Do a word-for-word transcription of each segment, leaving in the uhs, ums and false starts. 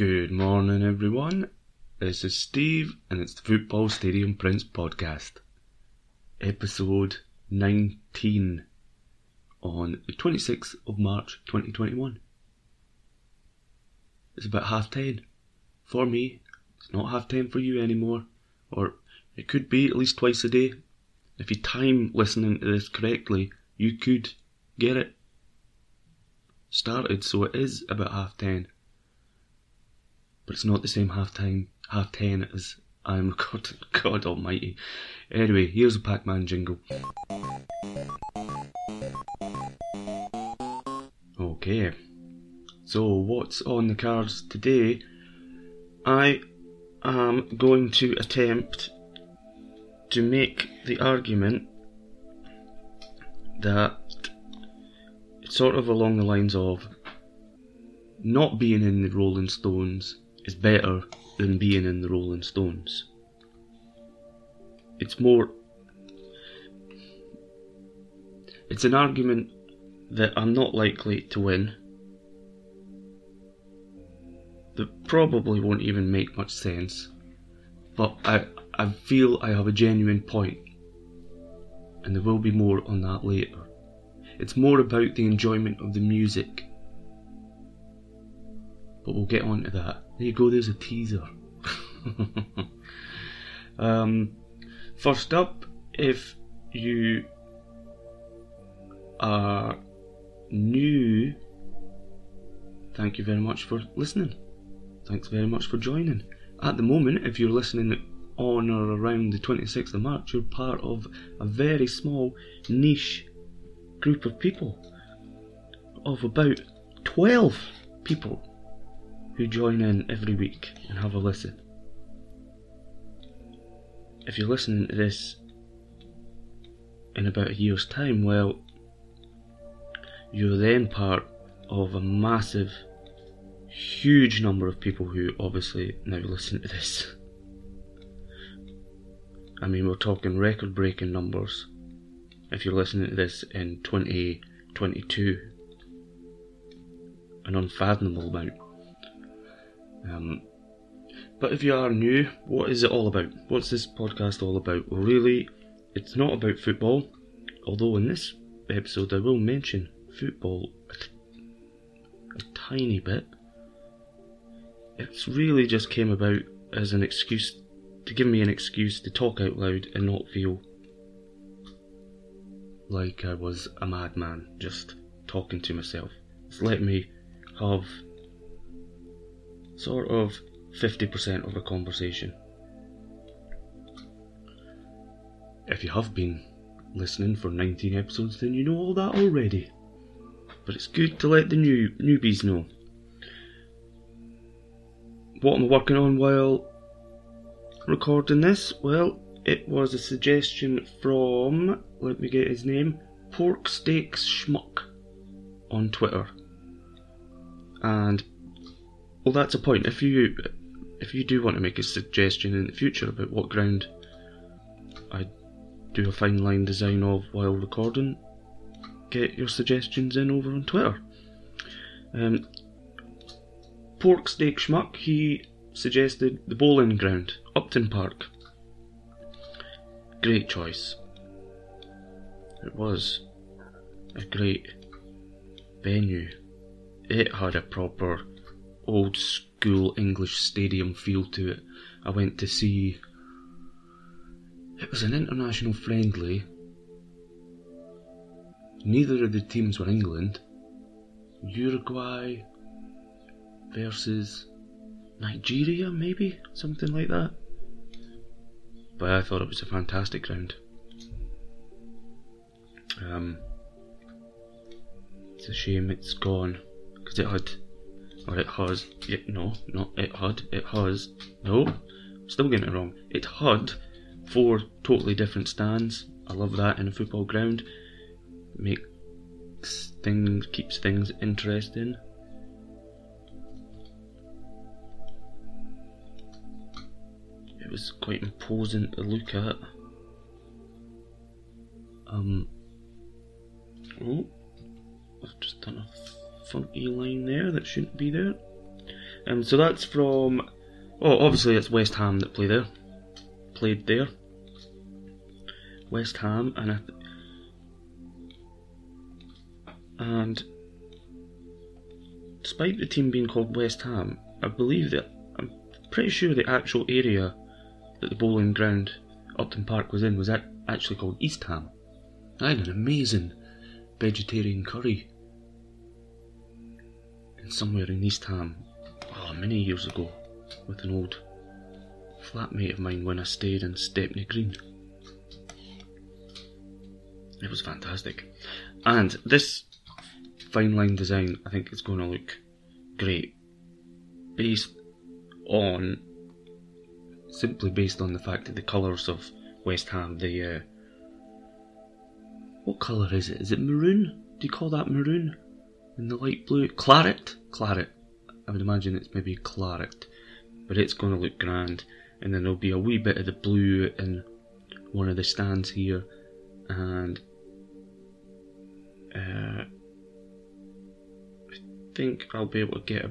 Good morning, everyone. This is Steve, and it's the Football Stadium Prince Podcast, episode nineteen, on the twenty-sixth of March, twenty twenty-one. It's about half ten. For me, it's not half ten for you anymore, or it could be at least twice a day. If you time listening to this correctly, you could get it started, so it is about half ten. But it's not the same half time, half ten as I'm recording. God almighty. Anyway, here's a Pac-Man jingle. Okay. So, what's on the cards today? I am going to attempt to make the argument that it's sort of along the lines of not being in the Rolling Stones is better than being in the Rolling Stones. It's more... It's an argument that I'm not likely to win, that probably won't even make much sense, but I, I feel I have a genuine point, and there will be more on that later. It's more about the enjoyment of the music, but we'll get on to that. There you go, there's a teaser. um, first up, if you are new, thank you very much for listening. Thanks very much for joining. At the moment, if you're listening on or around the twenty-sixth of March, you're part of a very small niche group of people of about twelve people who join in every week and have a listen. If you're listening to this in about a year's time, well, you're then part of a massive, huge number of people who obviously now listen to this. I mean, we're talking record-breaking numbers if you're listening to this in twenty twenty-two. An unfathomable amount. Um, but if you are new, what is it all about? What's this podcast all about? Well, really, it's not about football, although in this episode I will mention football a, t- a tiny bit. It's really just came about as an excuse, to give me an excuse to talk out loud and not feel like I was a madman just talking to myself. It's let me have sort of fifty percent of a conversation. If you have been listening for nineteen episodes, then you know all that already. But it's good to let the new newbies know. What am I working on while recording this? Well, it was a suggestion from, let me get his name, Porksteaks Schmuck on Twitter. And well, that's a point. If you if you do want to make a suggestion in the future about what ground I do a fine line design of while recording, get your suggestions in over on Twitter. Um, Porksteak Schmuck, he suggested the Boleyn Ground, Upton Park. Great choice. It was a great venue. It had a proper old school English stadium feel to it. I went to see, it was an international friendly, neither of the teams were England, Uruguay versus Nigeria maybe, something like that, but I thought it was a fantastic round. Um, it's a shame it's gone, because it had Or it has, it, no, not it had, it has, no, I'm still getting it wrong. It had four totally different stands. I love that in a football ground. Makes things, keeps things interesting. It was quite imposing to look at. Um, oh, I've just done a funky line there that shouldn't be there. Um, so that's from, oh, obviously it's West Ham that play there, played there. West Ham, and I th- and despite the team being called West Ham, I believe that, I'm pretty sure the actual area that the Boleyn Ground, Upton Park, was in was ac- actually called East Ham. I had an amazing vegetarian curry in somewhere in East Ham, oh, many years ago, with an old flatmate of mine when I stayed in Stepney Green. It was fantastic. And this fine line design, I think, is going to look great. Based on, simply based on the fact that the colours of West Ham, the, uh, what colour is it? Is it maroon? Do you call that maroon? And the light blue? Claret? Claret. I would imagine it's maybe claret. But it's going to look grand. And then there'll be a wee bit of the blue in one of the stands here. And uh, I think I'll be able to get a,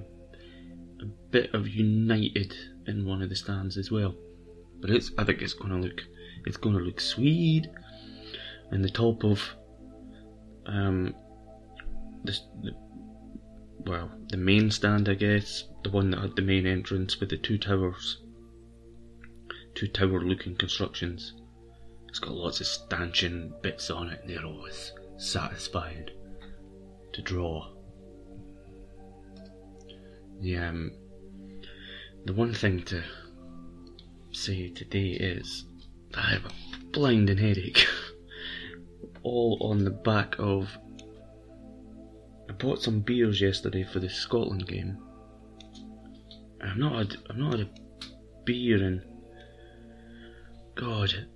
a bit of United in one of the stands as well. But it's, I think it's going to look, it's going to look sweet. And the top of um, this, the, well, the main stand, I guess, the one that had the main entrance with the two towers, two tower-looking constructions. It's got lots of stanchion bits on it, and they're always satisfying to draw. The, um, the one thing to say today is that I have a blinding headache. All on the back of... I bought some beers yesterday for the Scotland game. I've not had, I've not had a beer in... God...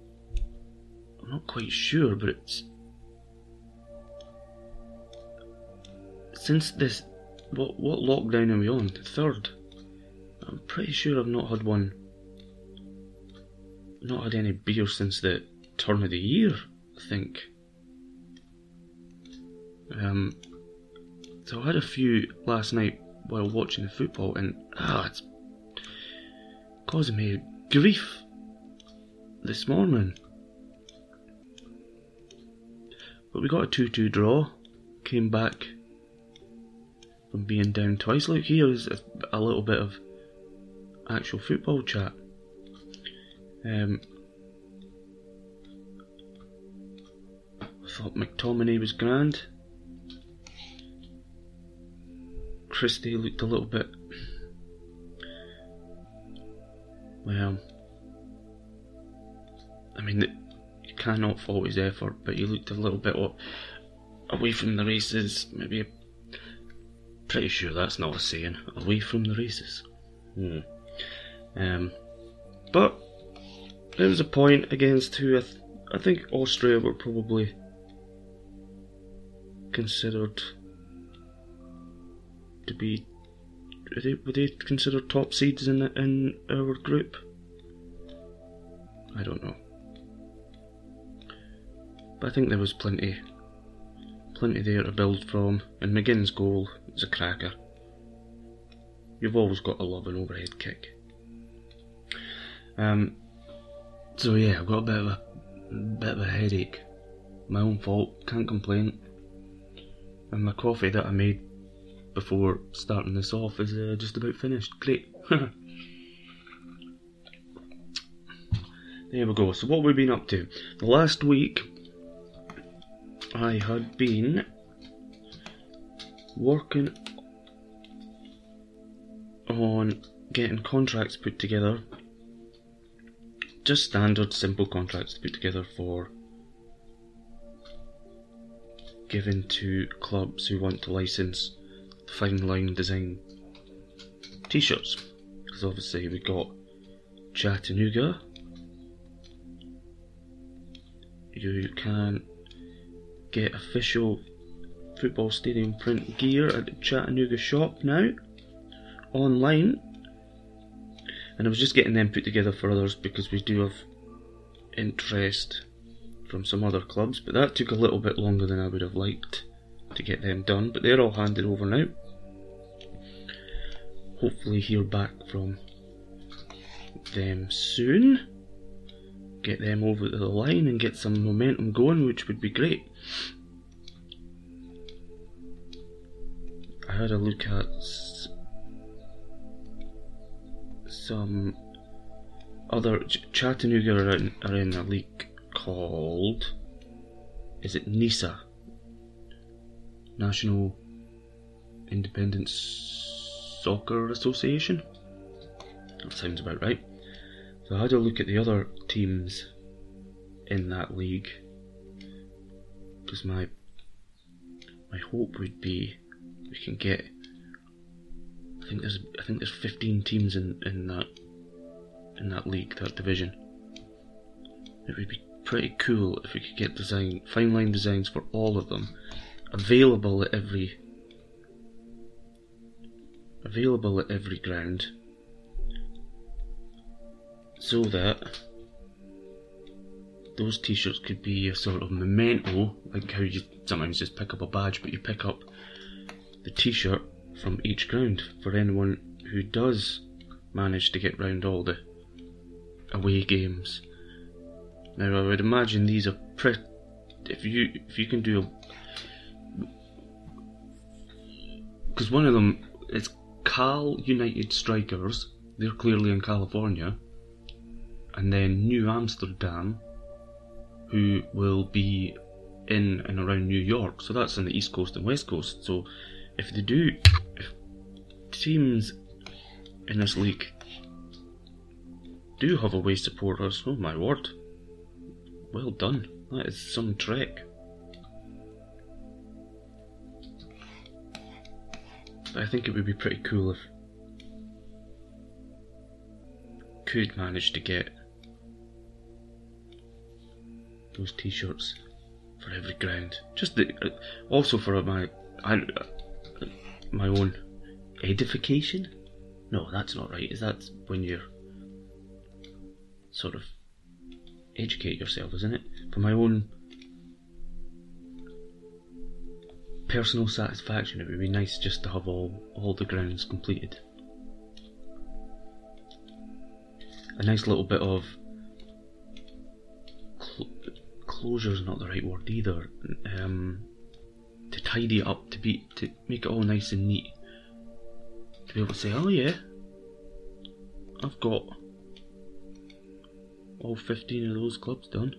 I'm not quite sure, but it's... Since this... What what lockdown are we on? The third? I'm pretty sure I've not had one... Not had any beer since the turn of the year, I think. Um, so I had a few last night while watching the football, and... Ah, it's... causing me grief this morning. But we got a two two draw, came back from being down twice. Look, here's a, a little bit of actual football chat. Um, I thought McTominay was grand. Christie looked a little bit... Well... I mean... The, cannot fault his effort, but he looked a little bit up, away from the races. Maybe, a, pretty sure that's not a saying. Away from the races. Hmm. Um. But it was a point against who I, th- I think Austria were probably considered to be. Were they, were they considered top seeds in the, in our group? I don't know. I think there was plenty, plenty there to build from, and McGinn's goal was a cracker. You've always got to love an overhead kick. Um, so yeah, I've got a bit of a, bit of a headache. My own fault, can't complain. And my coffee that I made before starting this off is uh, just about finished. Great. There we go. So what we've been up to the last week. I had been working on getting contracts put together, just standard simple contracts to put together for giving to clubs who want to license fine line design t-shirts, because obviously we got Chattanooga, you can get official football stadium print gear at the Chattanooga shop now, online, and I was just getting them put together for others because we do have interest from some other clubs, but that took a little bit longer than I would have liked to get them done, but they're all handed over now. hopefully hear back from them soon. Get them over to the line and get some momentum going, which would be great. I had a look at s- some other... Ch- Chattanooga are in, are in a league called... Is it NISA? National Independent Soccer Association? That sounds about right. So I had a look at the other teams in that league, because my my hope would be we can get. I think there's I think there's fifteen teams in, in that in that league, that division. It would be pretty cool if we could get design fine line designs for all of them, available at every available at every ground. So that those t-shirts could be a sort of memento, like how you sometimes just pick up a badge, but you pick up the t-shirt from each ground for anyone who does manage to get round all the away games. Now I would imagine these are pretty, if you, if you can do a, because one of them is Cal United Strikers, they're clearly in California. And then New Amsterdam, who will be in and around New York, so that's on the East Coast and West Coast. So if they do, if teams in this league do have away supporters, oh my word, well done, that is some trek. But I think it would be pretty cool if we could manage to get those t-shirts for every ground. Just the, uh, also for my I, uh, my own edification. No, that's not right. Is that when you're sort of educate yourself, isn't it? For my own personal satisfaction, it would be nice just to have all all the grounds completed. A nice little bit of closure is not the right word either. Um, to tidy it up, to be, to make it all nice and neat, to be able to say, "Oh yeah, I've got all fifteen of those clubs done."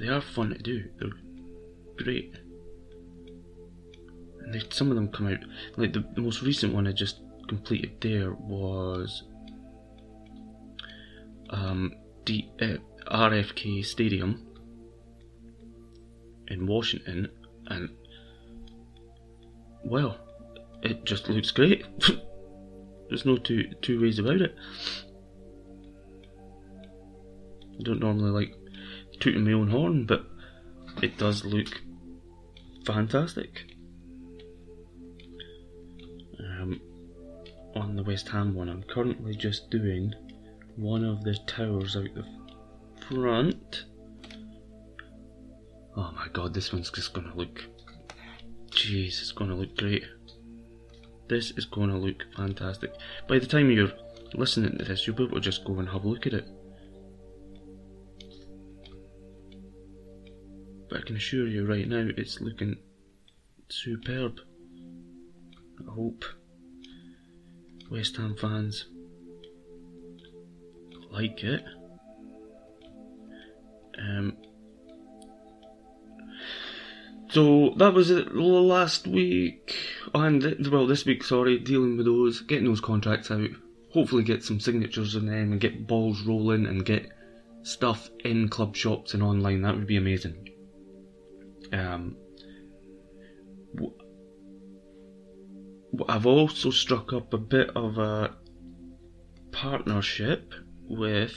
They are fun to do. They're great, and they, some of them come out like the, the most recent one I just completed. There was. Um, the uh, R F K Stadium in Washington, and well, it just looks great. There's no two two ways about it. I don't normally like tooting my own horn, but it does look fantastic. Um, on the West Ham one, I'm currently just doing one of the towers out the front. Oh my god, this one's just gonna look... Jeez, it's gonna look great. This is gonna look fantastic. By the time you're listening to this, you'll be able to just go and have a look at it. But I can assure you right now, it's looking superb. I hope West Ham fans like it. Um, so that was it last week, and th- well this week, sorry, dealing with those, getting those contracts out, hopefully get some signatures on them and get balls rolling and get stuff in club shops and online. That would be amazing. Um, w- I've also struck up a bit of a partnership with...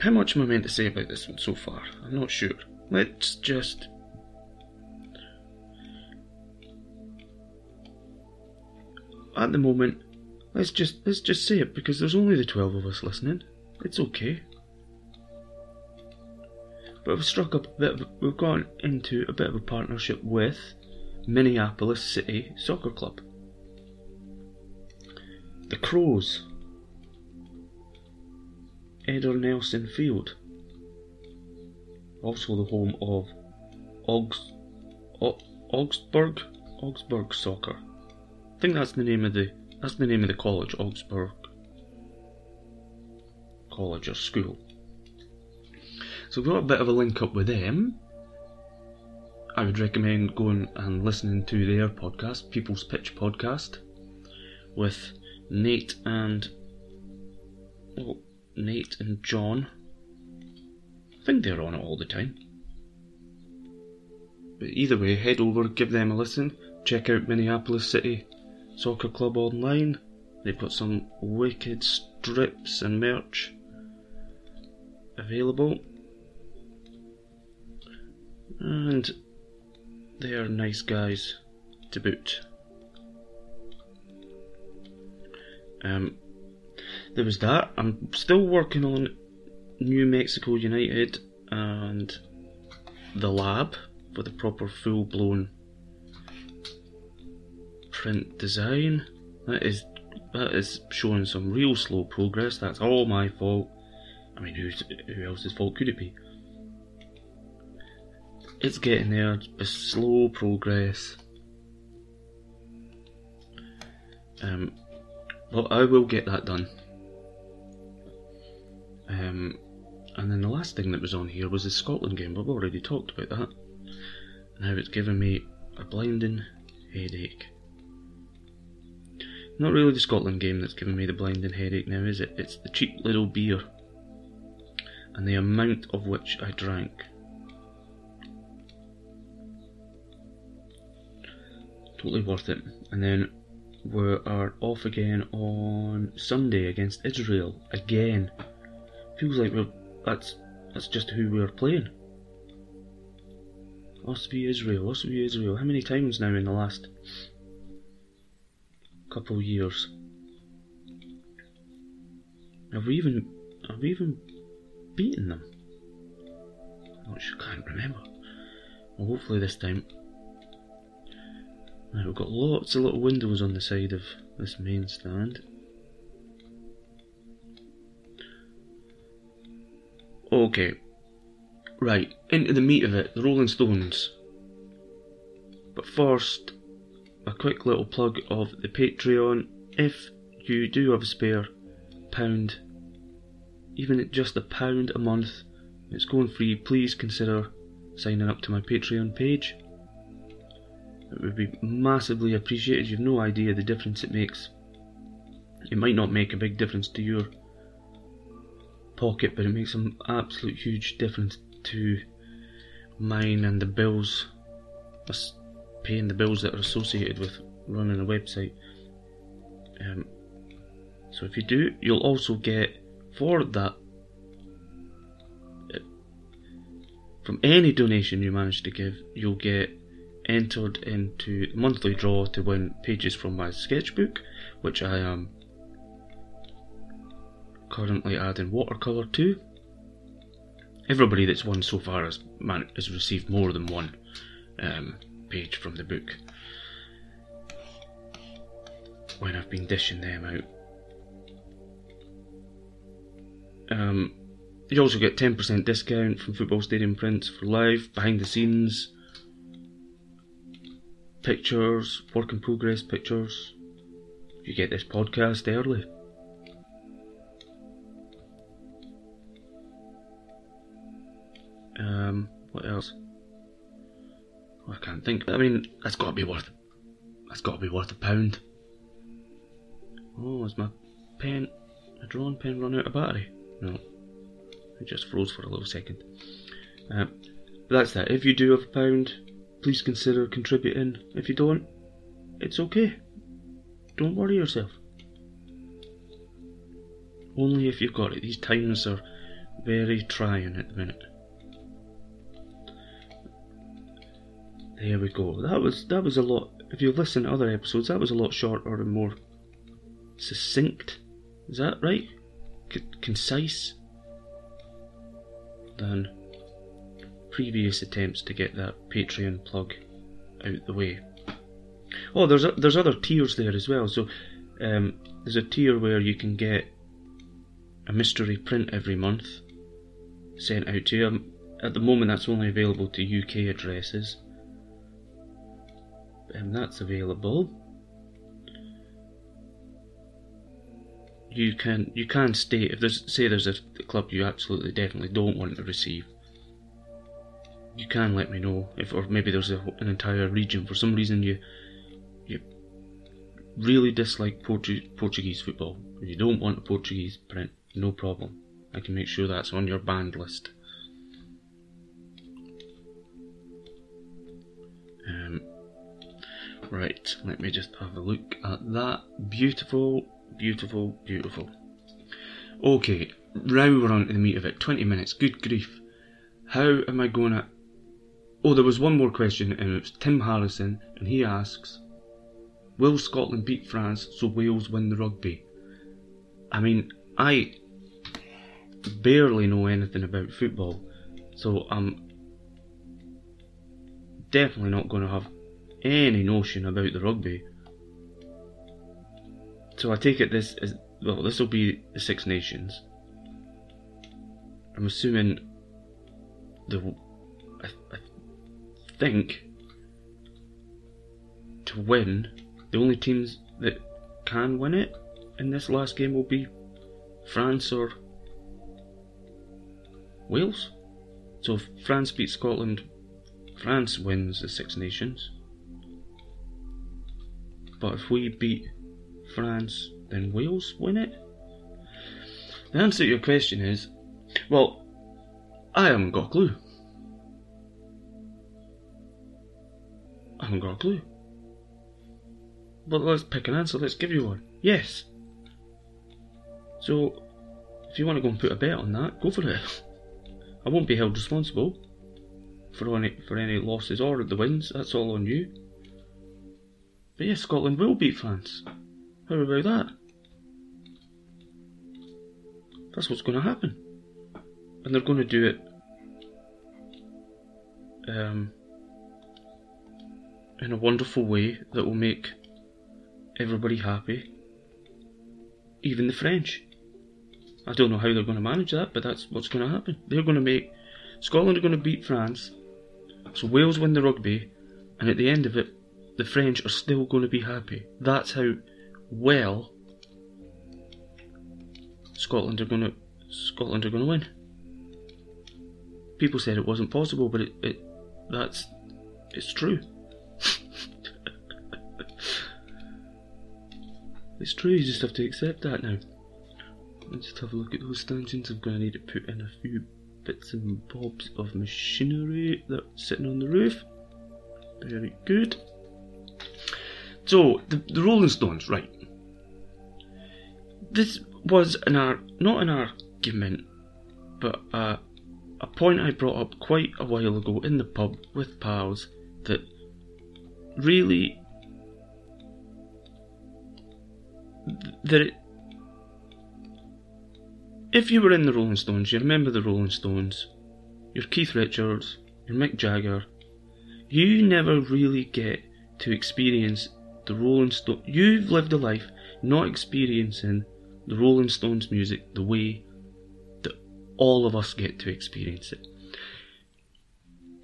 How much am I meant to say about this one so far? I'm not sure. Let's just... At the moment, let's just let's just say it, because there's only the twelve of us listening. It's okay. but we've struck a bit of, we've gone into a bit of a partnership with Minneapolis City Soccer Club. The Crows, Edder Nelson Field, also the home of Augs, Aug, Augsburg, Augsburg Soccer. I think that's the name of the that's the name of the college, Augsburg College or school. So we've got a bit of a link up with them. I would recommend going and listening to their podcast, People's Pitch Podcast, with Nate and well, Nate and John. I think they're on it all the time. But either way, head over, give them a listen. Check out Minneapolis City Soccer Club online. They've got some wicked strips and merch available. And they are nice guys to boot. Um, there was that. I'm still working on New Mexico United and the lab for the proper full-blown print design. That is that is showing some real slow progress. That's all my fault. I mean, who's, who else's fault could it be? It's getting there, but slow progress. Um, but I will get that done. Um, and then the last thing that was on here was the Scotland game, but we've already talked about that. Now it's giving me a blinding headache. Not really the Scotland game that's giving me the blinding headache now, is it? It's the cheap little beer, and the amount of which I drank. Totally worth it. And then we are off again on Sunday against Israel. Again. Feels like we're that's that's just who we're playing. Us v Israel, us v Israel. How many times now in the last couple of years? Have we even have we even beaten them? I can't remember. Well, hopefully this time. Right, we've got lots of little windows on the side of this main stand. Okay, right, into the meat of it, the Rolling Stones. But first, a quick little plug of the Patreon. If you do have a spare pound, even at just a pound a month, it's going free, please consider signing up to my Patreon page. It would be massively appreciated. You've no idea the difference it makes. It might not make a big difference to your pocket, but it makes an absolute huge difference to mine and the bills, paying the bills that are associated with running a website. Um, so if you do, you'll also get for that, from any donation you manage to give, you'll get entered into the monthly draw to win pages from my sketchbook, which I am currently adding watercolour to. Everybody that's won so far has, man, has received more than one um, page from the book when I've been dishing them out. Um, you also get ten percent discount from Football Stadium prints for live, behind the scenes pictures, work in progress pictures. You get this podcast early. Um, what else? Oh, I can't think. I mean, that's got to be worth. That's got to be worth a pound. Oh, has my pen, my drawing pen, run out of battery? No, it just froze for a little second. Uh, but that's that. If you do have a pound, please consider contributing. If you don't, it's okay. Don't worry yourself. Only if you've got it. These times are very trying at the minute. There we go. That was that was a lot. If you listen to other episodes, that was a lot shorter and more succinct. Is that right? C- concise than previous attempts to get that Patreon plug out the way. Oh, there's there's other tiers there as well. So um, there's a tier where you can get a mystery print every month sent out to you. Um, at the moment, that's only available to U K addresses. Um, that's available. You can you can state if there's say there's a club you absolutely definitely don't want to receive. You can let me know if, or maybe there's a, an entire region. For some reason, you you really dislike Portu- Portuguese football. If you don't want a Portuguese print, no problem. I can make sure that's on your banned list. Um, right, let me just have a look at that. Beautiful, beautiful, beautiful. Okay, now we're on to the meat of it. twenty minutes, good grief. How am I going to... Oh, there was one more question, and it was Tim Harrison, and he asks, will Scotland beat France so Wales win the rugby? I mean, I barely know anything about football, so I'm definitely not going to have any notion about the rugby. So I take it this is... Well, this will be the Six Nations. I'm assuming... The, I, I think to win, the only teams that can win it in this last game will be France or Wales. So if France beats Scotland, France wins the Six Nations. But if we beat France, then Wales win it? The answer to your question is, well, I haven't got a clue. I haven't got a clue. But let's pick an answer, let's give you one. Yes. So, if you want to go and put a bet on that, go for it. I won't be held responsible for any, for any losses or the wins, that's all on you. But yes, Scotland will beat France. How about that? That's what's going to happen. And they're going to do it um, in a wonderful way that will make everybody happy, even the French. I don't know how they're going to manage that, but that's what's going to happen. They're going to make... Scotland are going to beat France, so Wales win the rugby, and at the end of it, the French are still going to be happy. That's how well Scotland are going to, Scotland are going to win. People said it wasn't possible, but it, it that's it's true. It's true, you just have to accept that now. Let's just have a look at those stanchions. I'm going to need to put in a few bits and bobs of machinery that are sitting on the roof. Very good. So, the, the Rolling Stones, right. This was an ar- not an argument, but a... Uh, A point I brought up quite a while ago in the pub with pals that really that it, if you were in the Rolling Stones, you remember the Rolling Stones, you're Keith Richards, you're Mick Jagger, you never really get to experience the Rolling Stones. You've lived a life not experiencing the Rolling Stones music the way all of us get to experience it.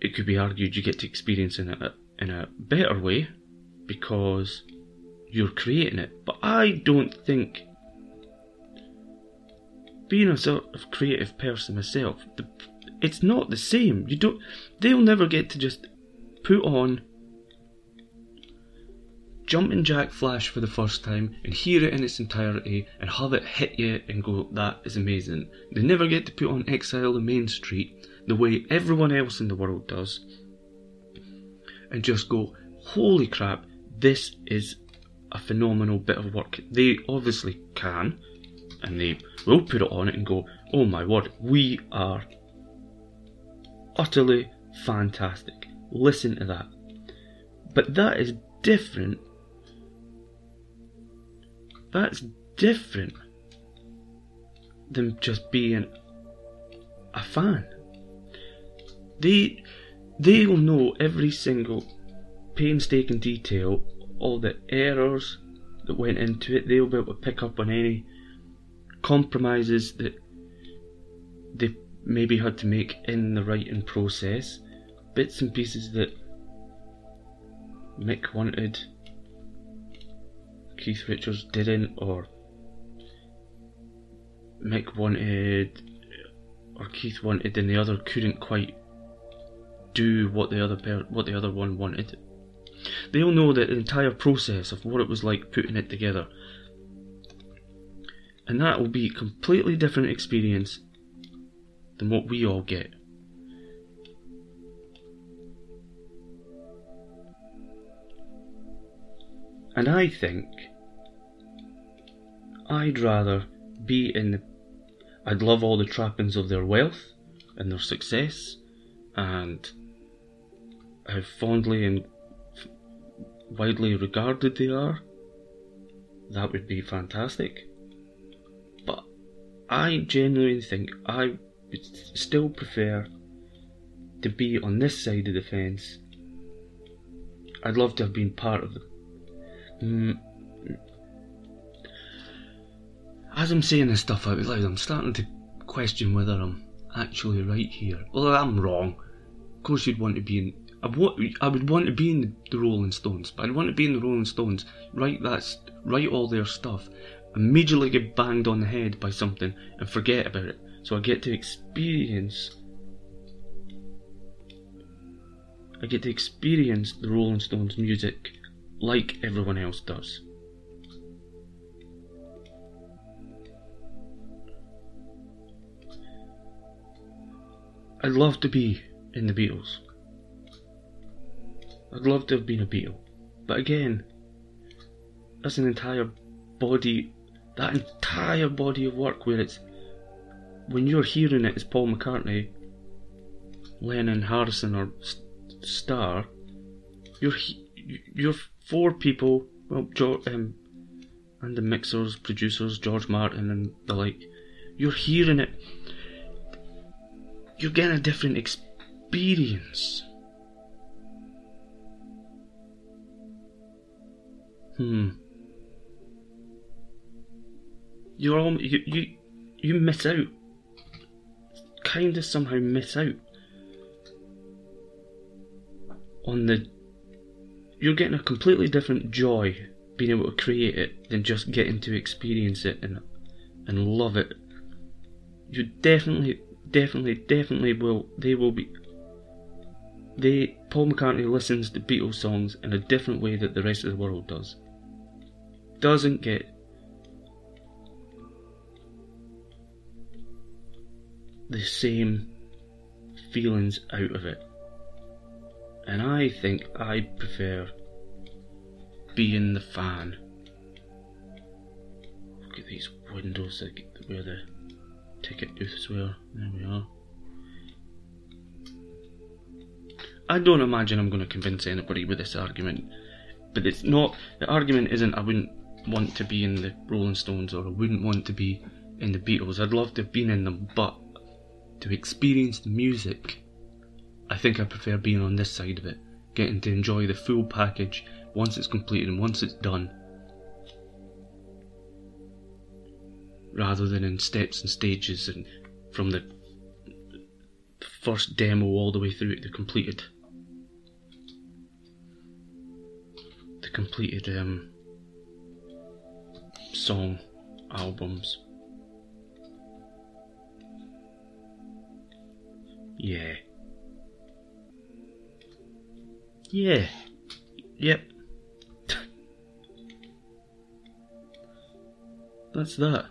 It could be argued you get to experience it in a, in a better way because you're creating it. But I don't think, being a sort of creative person myself, the, it's not the same. You don't. They'll never get to just put on Jumping Jack Flash for the first time and hear it in its entirety and have it hit you and go, that is amazing. They never get to put on Exile on the Main Street the way everyone else in the world does and just go, holy crap, this is a phenomenal bit of work. They obviously can, and they will put it on it and go, oh my word, we are utterly fantastic. Listen to that. But that is different. That's different than just being a fan. They, they'll know every single painstaking detail, all the errors that went into it. They'll be able to pick up on any compromises that they maybe had to make in the writing process, bits and pieces that Mick wanted, Keith Richards didn't, or Mick wanted or Keith wanted and the other couldn't quite do what the other per- what the other one wanted. They all know the entire process of what it was like putting it together, and that will be a completely different experience than what we all get. And I think I'd rather be in the... I'd love all the trappings of their wealth and their success and how fondly and f- widely regarded they are. That would be fantastic. But I genuinely think I would still prefer to be on this side of the fence. I'd love to have been part of the... Mm. As I'm saying this stuff out loud, I'm starting to question whether I'm actually right here. Although I'm wrong. Of course you'd want to be in... I, w- I would want to be in the Rolling Stones, but I'd want to be in the Rolling Stones, write that, write all their stuff, immediately get banged on the head by something and forget about it. So I get to experience... I get to experience the Rolling Stones music like everyone else does. I'd love to be in the Beatles. I'd love to have been a Beatle. But again, that's an entire body, that entire body of work where it's, when you're hearing it as Paul McCartney, Lennon, Harrison or Starr, you're you're four people, well, George, um, and the mixers, producers, George Martin and the like. You're hearing it. You're getting a different experience. Hmm. You're all, you, you, you miss out. Kind of somehow miss out on the... You're getting a completely different joy being able to create it than just getting to experience it and and love it. You definitely... Definitely, definitely will, they will be, they, Paul McCartney listens to Beatles songs in a different way that the rest of the world does. Doesn't get, the same feelings out of it. And I think I prefer being the fan. Look at these windows that get, where the ticket booths were. There we are. I don't imagine I'm going to convince anybody with this argument, but it's not, the argument isn't I wouldn't want to be in the Rolling Stones or I wouldn't want to be in the Beatles. I'd love to have been in them, but to experience the music, I think I prefer being on this side of it, getting to enjoy the full package once it's completed and once it's done, rather than in steps and stages and from the first demo all the way through to the completed the completed um, song albums. Yeah. Yeah. Yep. That's that.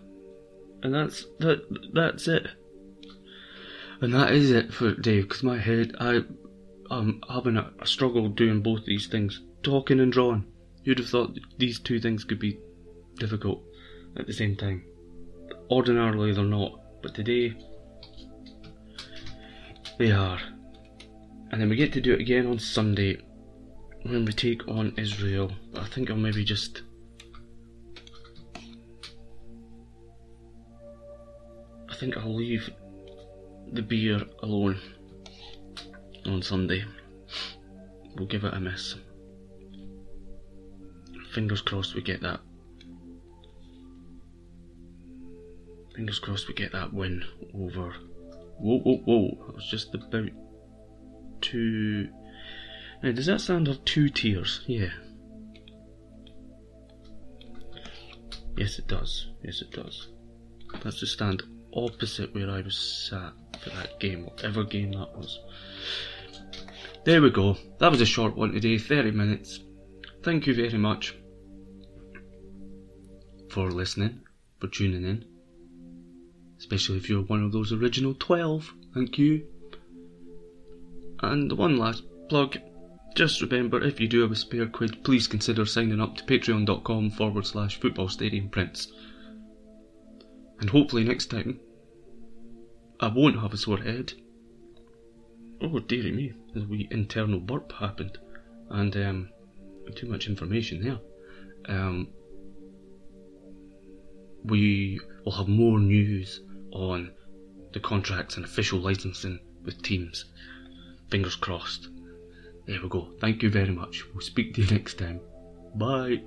And that's that. That's it. And that is it for today. Because my head, I, I'm having a, a struggle doing both these things, talking and drawing. You'd have thought these two things could be difficult at the same time. Ordinarily they're not, but today they are. And then we get to do it again on Sunday when we take on Israel. I think I'll maybe just. I think I'll leave the beer alone on Sunday. We'll give it a miss. Fingers crossed we get that. Fingers crossed we get that win over. Whoa, whoa, whoa. I was just about to... Now, does that stand of two tiers? Yeah. Yes, it does. Yes, it does. That's the stand opposite where I was sat for that game, whatever game that was. There we go. That was a short one today, thirty minutes. Thank you very much for listening, for tuning in. Especially if you're one of those original twelve. Thank you. And one last plug. Just remember, if you do have a spare quid, please consider signing up to patreon.com forward slash football stadium prints. And hopefully next time, I won't have a sore head. Oh dearie me, a wee internal burp happened. And um, too much information there. Um, we will have more news on the contracts and official licensing with teams. Fingers crossed. There we go. Thank you very much. We'll speak to you next time. Bye.